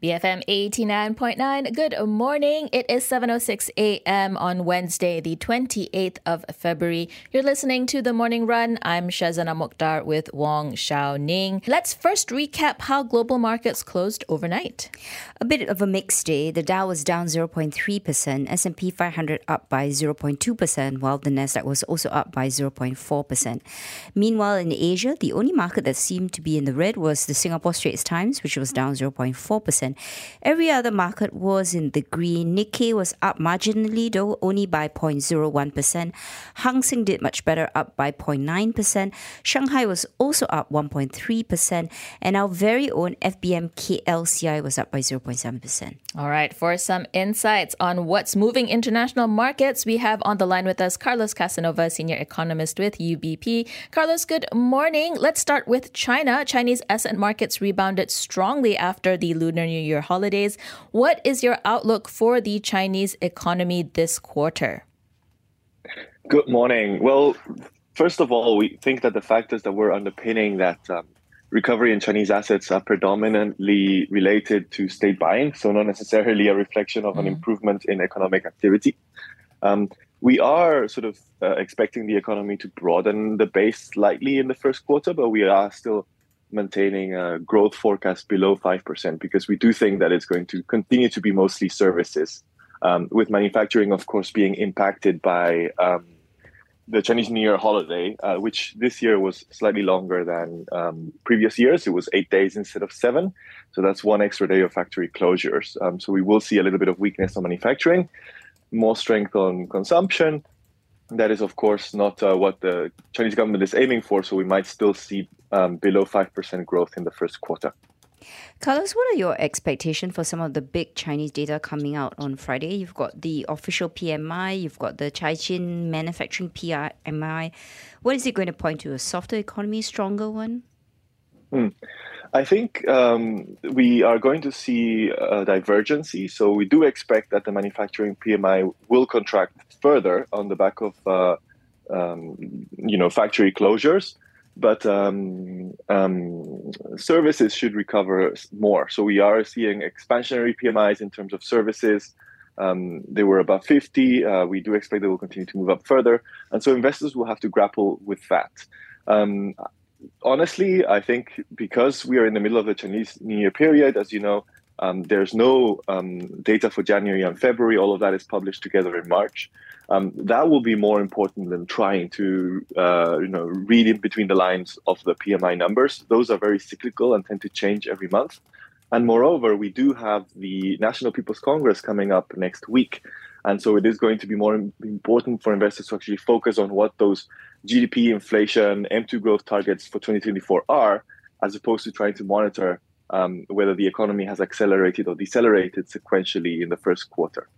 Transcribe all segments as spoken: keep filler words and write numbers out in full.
B F M eighty-nine point nine, good morning. It is seven oh six a.m. on Wednesday, the twenty-eighth of February. You're listening to The Morning Run. I'm Shazana Mukhtar with Wong Shao Ning. Let's first recap how global markets closed overnight. A bit of a mixed day. The Dow was down zero point three percent, S and P five hundred up by zero point two percent, while the Nasdaq was also up by zero point four percent. Meanwhile, in Asia, the only market that seemed to be in the red was the Singapore Straits Times, which was down zero point four percent. Every other market was in the green. Nikkei was up marginally, though only by zero point zero one percent. Hang Seng did much better, up by zero point nine percent. Shanghai was also up one point three percent. And our very own F B M K L C I was up by zero point seven percent. All right, for some insights on what's moving international markets, we have on the line with us Carlos Casanova, senior economist with U B P. Carlos, good morning. Let's start with China. Chinese asset markets rebounded strongly after the Lunar New Year holidays. What is your outlook for the Chinese economy this quarter? Good morning. Well, first of all, we think that the factors that were underpinning that um, recovery in Chinese assets are predominantly related to state buying, so not necessarily a reflection of mm. an improvement in economic activity. Um, we are sort of uh, expecting the economy to broaden the base slightly in the first quarter, but we are still maintaining a growth forecast below five percent because we do think that it's going to continue to be mostly services, um, with manufacturing, of course, being impacted by um, the Chinese New Year holiday, uh, which this year was slightly longer than um, previous years. It was eight days instead of seven. So that's one extra day of factory closures. Um, so we will see a little bit of weakness on manufacturing, more strength on consumption. That is, of course, not uh, what the Chinese government is aiming for, so we might still see um, below five percent growth in the first quarter. Carlos, what are your expectations for some of the big Chinese data coming out on Friday? You've got the official P M I, you've got the Caixin manufacturing P M I. What is it going to point to? A softer economy, stronger one? Hmm. I think um, we are going to see a divergence. So we do expect that the manufacturing P M I will contract further on the back of, uh, um, you know, factory closures. But um, um, services should recover more. So we are seeing expansionary P M Is in terms of services. Um, they were above fifty. Uh, we do expect they will continue to move up further. And so investors will have to grapple with that. Um, Honestly, I think because we are in the middle of the Chinese New Year period, as you know, um, there's no um, data for January and February. All of that is published together in March. Um, that will be more important than trying to, uh, you know, read in between the lines of the P M I numbers. Those are very cyclical and tend to change every month. And moreover, we do have the National People's Congress coming up next week. And so it is going to be more important for investors to actually focus on what those G D P, inflation, M two growth targets for twenty twenty-four are, as opposed to trying to monitor um, whether the economy has accelerated or decelerated sequentially in the first quarter.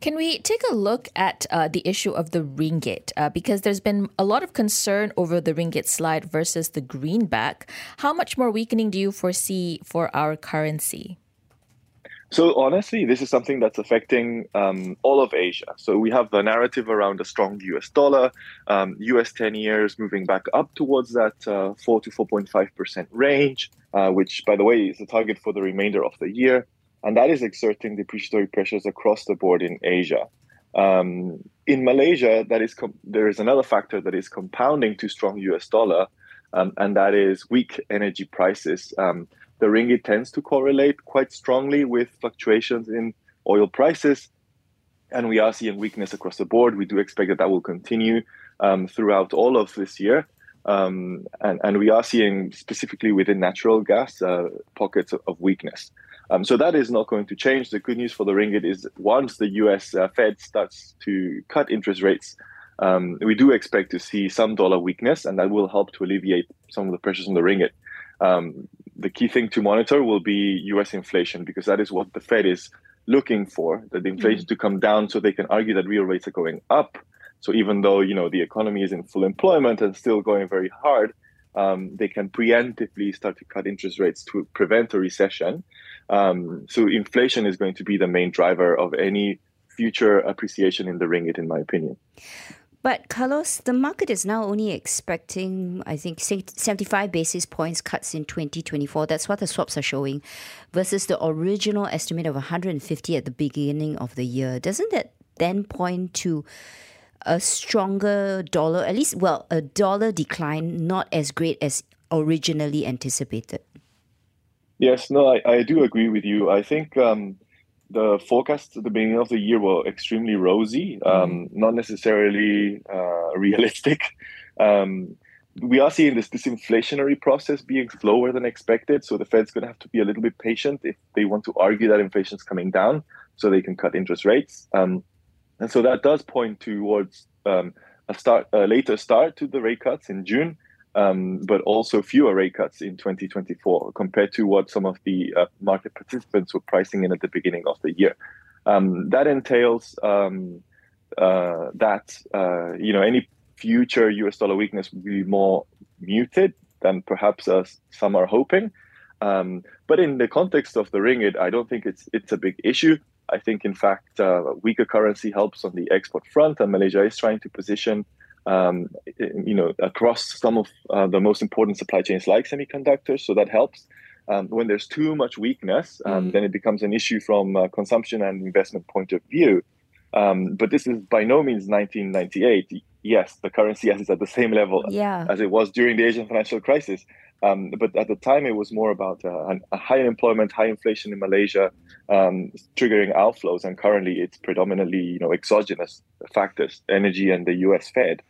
Can we take a look at uh, the issue of the ringgit? Uh, because there's been a lot of concern over the ringgit slide versus the greenback. How much more weakening do you foresee for our currency? So honestly, this is something that's affecting um, all of Asia. So we have the narrative around a strong U S dollar, um, U S ten years moving back up towards that uh, four to four point five percent range, uh, which, by the way, is the target for the remainder of the year. And that is exerting depreciatory pressures across the board in Asia. Um, in Malaysia, that is com- there is another factor that is compounding to strong U S dollar, um, and that is weak energy prices. Um, The ringgit tends to correlate quite strongly with fluctuations in oil prices, and we are seeing weakness across the board. We do expect that that will continue um, throughout all of this year, um, and, and we are seeing specifically within natural gas uh, pockets of, of weakness. Um, so that is not going to change. The good news for the ringgit is once the U S uh, Fed starts to cut interest rates, um, we do expect to see some dollar weakness, and that will help to alleviate some of the pressures on the ringgit. Um, the key thing to monitor will be U S inflation, because that is what the Fed is looking for, that the inflation mm-hmm. to come down so they can argue that real rates are going up. So even though, you know, the economy is in full employment and still going very hard, um, they can preemptively start to cut interest rates to prevent a recession. Um, so inflation is going to be the main driver of any future appreciation in the ringgit, in my opinion. But Carlos, the market is now only expecting, I think, seventy-five basis points cuts in twenty twenty-four. That's what the swaps are showing versus the original estimate of one hundred fifty at the beginning of the year. Doesn't that then point to a stronger dollar, at least, well, a dollar decline, not as great as originally anticipated? Yes, no, I, I do agree with you. I think um, the forecasts at the beginning of the year were extremely rosy, um, mm-hmm. not necessarily uh, realistic. Um, we are seeing this disinflationary process being slower than expected, so the Fed's going to have to be a little bit patient if they want to argue that inflation's coming down so they can cut interest rates. Um, and so that does point towards um, a, start, a later start to the rate cuts in June. Um, but also fewer rate cuts in twenty twenty-four compared to what some of the uh, market participants were pricing in at the beginning of the year. Um, that entails um, uh, that uh, you know any future U S dollar weakness will be more muted than perhaps uh, some are hoping. Um, but in the context of the ringgit, I don't think it's it's a big issue. I think, in fact, uh, a weaker currency helps on the export front, and Malaysia is trying to position Um, you know, across some of uh, the most important supply chains like semiconductors. So that helps. Um, when there's too much weakness, um, mm-hmm. then it becomes an issue from a consumption and investment point of view. Um, but this is by no means nineteen ninety-eight. Yes, the currency is at the same level yeah. as it was during the Asian financial crisis. Um, but at the time, it was more about uh, a high employment, high inflation in Malaysia, um, triggering outflows. And currently, it's predominantly you know exogenous factors, energy and the U S Fed,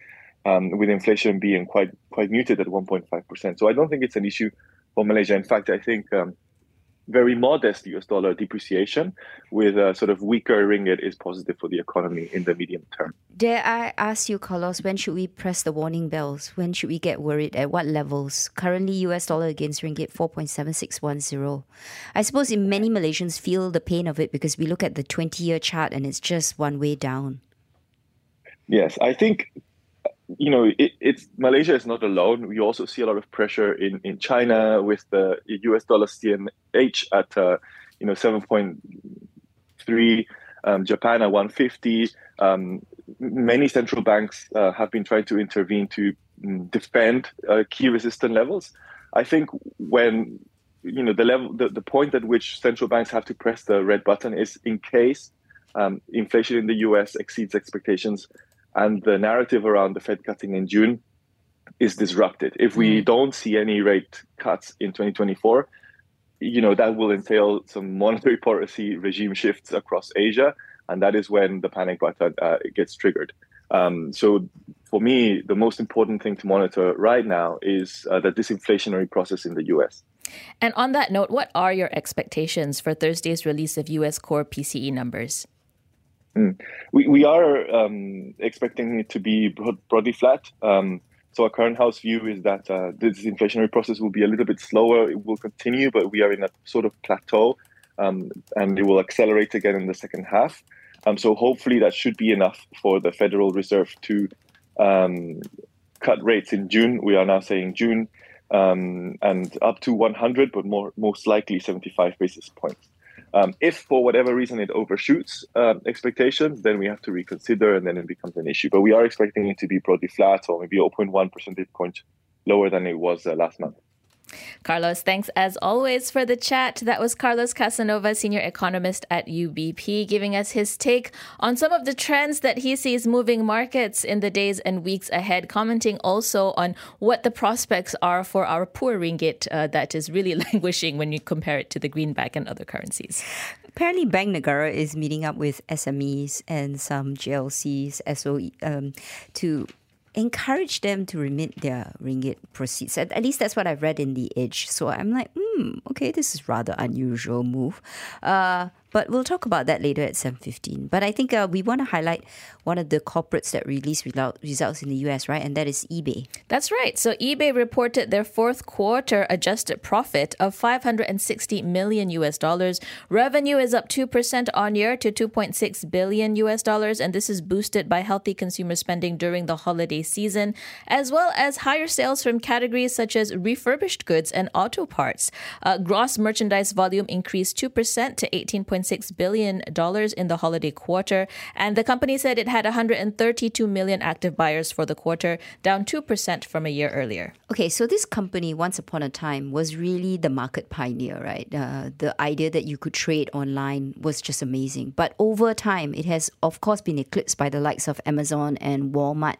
um, with inflation being quite quite muted at one point five percent. So I don't think it's an issue for Malaysia. In fact, I think um, very modest U S dollar depreciation with a sort of weaker ringgit is positive for the economy in the medium term. Dare I ask you, Carlos, when should we press the warning bells? When should we get worried? At what levels? Currently, U S dollar against ringgit, four point seven six one zero. I suppose in many Malaysians feel the pain of it because we look at the twenty-year chart and it's just one way down. Yes, I think... You know, it, it's Malaysia is not alone. We also see a lot of pressure in, in China with the U S dollar C N H at uh, you know seven point three, um, Japan at one fifty. Um, many central banks uh, have been trying to intervene to defend uh, key resistance levels. I think when you know the level, the, the point at which central banks have to press the red button is in case um, inflation in the U S exceeds expectations. And the narrative around the Fed cutting in June is disrupted. If we don't see any rate cuts in twenty twenty-four, you know, that will entail some monetary policy regime shifts across Asia. And that is when the panic button uh, gets triggered. Um, so for me, the most important thing to monitor right now is uh, the disinflationary process in the U S. And on that note, what are your expectations for Thursday's release of U S core P C E numbers? Mm. We we are um, expecting it to be broad, broadly flat. Um, so our current house view is that uh, this inflationary process will be a little bit slower. It will continue, but we are in a sort of plateau, um, and it will accelerate again in the second half. Um, so hopefully that should be enough for the Federal Reserve to um, cut rates in June. We are now saying June um, and up to one hundred, but more most likely seventy-five basis points. Um, if for whatever reason it overshoots uh, expectations, then we have to reconsider and then it becomes an issue. But we are expecting it to be broadly flat or maybe zero point one percentage point lower than it was uh, last month. Carlos, thanks as always for the chat. That was Carlos Casanova, senior economist at U B P, giving us his take on some of the trends that he sees moving markets in the days and weeks ahead, commenting also on what the prospects are for our poor ringgit uh, that is really languishing when you compare it to the greenback and other currencies. Apparently, Bank Negara is meeting up with S M Es and some G L Cs S O E, um, to... encourage them to remit their ringgit proceeds. At, at least that's what I've read in The Edge. So I'm like, hmm, okay, this is rather unusual move. Uh, but we'll talk about that later at seven fifteen. But I think uh, we want to highlight one of the corporates that released results in the U S, right? And that is eBay. That's right. So eBay reported their fourth quarter adjusted profit of five hundred sixty million U S dollars. Revenue is up two percent on year to two point six billion U S dollars. And this is boosted by healthy consumer spending during the holiday season, as well as higher sales from categories such as refurbished goods and auto parts. Uh, gross merchandise volume increased two percent to eighteen point one point six billion dollars in the holiday quarter, and the company said it had one hundred thirty-two million active buyers for the quarter, down two percent from a year earlier. Okay, so this company, once upon a time, was really the market pioneer, right? Uh, the idea that you could trade online was just amazing. But over time, it has, of course, been eclipsed by the likes of Amazon and Walmart.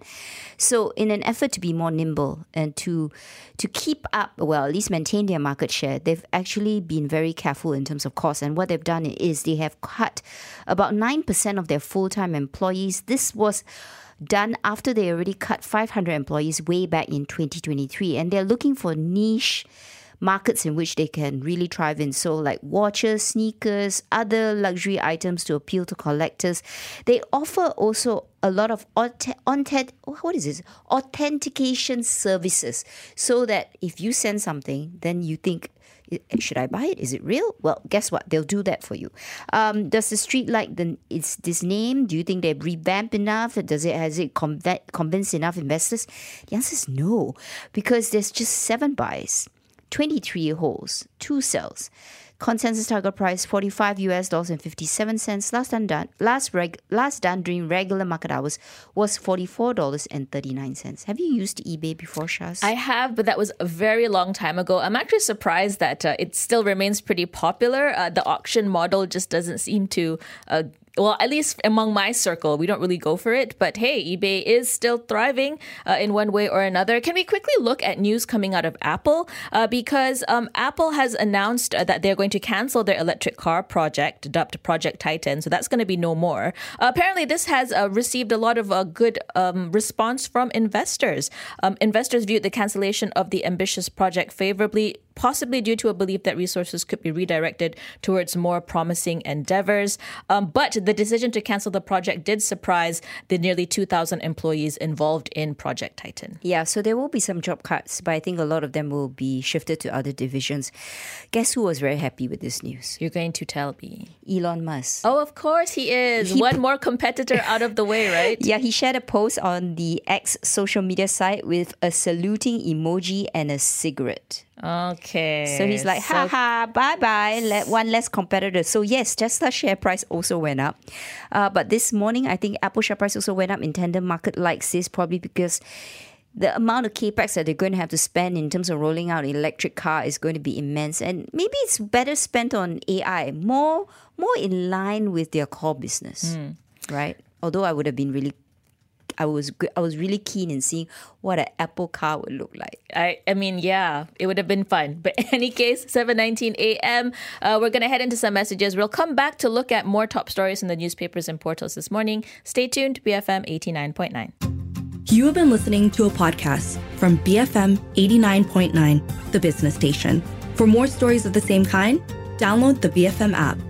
So in an effort to be more nimble and to, to keep up, well, at least maintain their market share, they've actually been very careful in terms of cost. And what they've done is they have cut about nine percent of their full-time employees. This was done after they already cut five hundred employees way back in twenty twenty-three. And they're looking for niche markets in which they can really thrive in. So like watches, sneakers, other luxury items to appeal to collectors. They offer also a lot of auth- auth- what is this? authentication services, so that if you send something, then you think, should I buy it? Is it real? Well, guess what? They'll do that for you. Um, does the street like the, it's this name? Do you think they've revamped enough? Does it has it conv- convinced enough investors? The answer is no, because there's just seven buys, twenty-three holds, two sells. Consensus target price forty-five U S dollars and fifty-seven cents. Last done, last reg, last done during regular market hours was forty-four dollars and thirty-nine cents. Have you used eBay before, Shaz? I have, but that was a very long time ago. I'm actually surprised that uh, it still remains pretty popular. Uh, the auction model just doesn't seem to. Uh, Well, at least among my circle, we don't really go for it. But hey, eBay is still thriving uh, in one way or another. Can we quickly look at news coming out of Apple? Uh, because um, Apple has announced uh, that they're going to cancel their electric car project, dubbed Project Titan. So that's going to be no more. Uh, apparently, this has uh, received a lot of uh, good um, response from investors. Um, investors viewed the cancellation of the ambitious project favorably, possibly due to a belief that resources could be redirected towards more promising endeavors. Um, but the decision to cancel the project did surprise the nearly two thousand employees involved in Project Titan. Yeah, so there will be some job cuts, but I think a lot of them will be shifted to other divisions. Guess who was very happy with this news? You're going to tell me. Elon Musk. Oh, of course he is. He One p- more competitor out of the way, right? Yeah, he shared a post on the X social media site with a saluting emoji and a cigarette. Okay. So he's like, ha ha, so, bye-bye, Let one less competitor. So yes, Tesla's share price also went up. Uh, but this morning, I think Apple share price also went up in tandem market like this, probably because the amount of capex that they're going to have to spend in terms of rolling out an electric car is going to be immense. And maybe it's better spent on A I, more, more in line with their core business, mm. right? Although I would have been really I was I was really keen in seeing what an Apple car would look like. I, I mean, yeah, it would have been fun. But in any case, seven nineteen a.m., uh, we're going to head into some messages. We'll come back to look at more top stories in the newspapers and portals this morning. Stay tuned to B F M eighty-nine point nine. You have been listening to a podcast from B F M eighty-nine point nine, the business station. For more stories of the same kind, download the B F M app.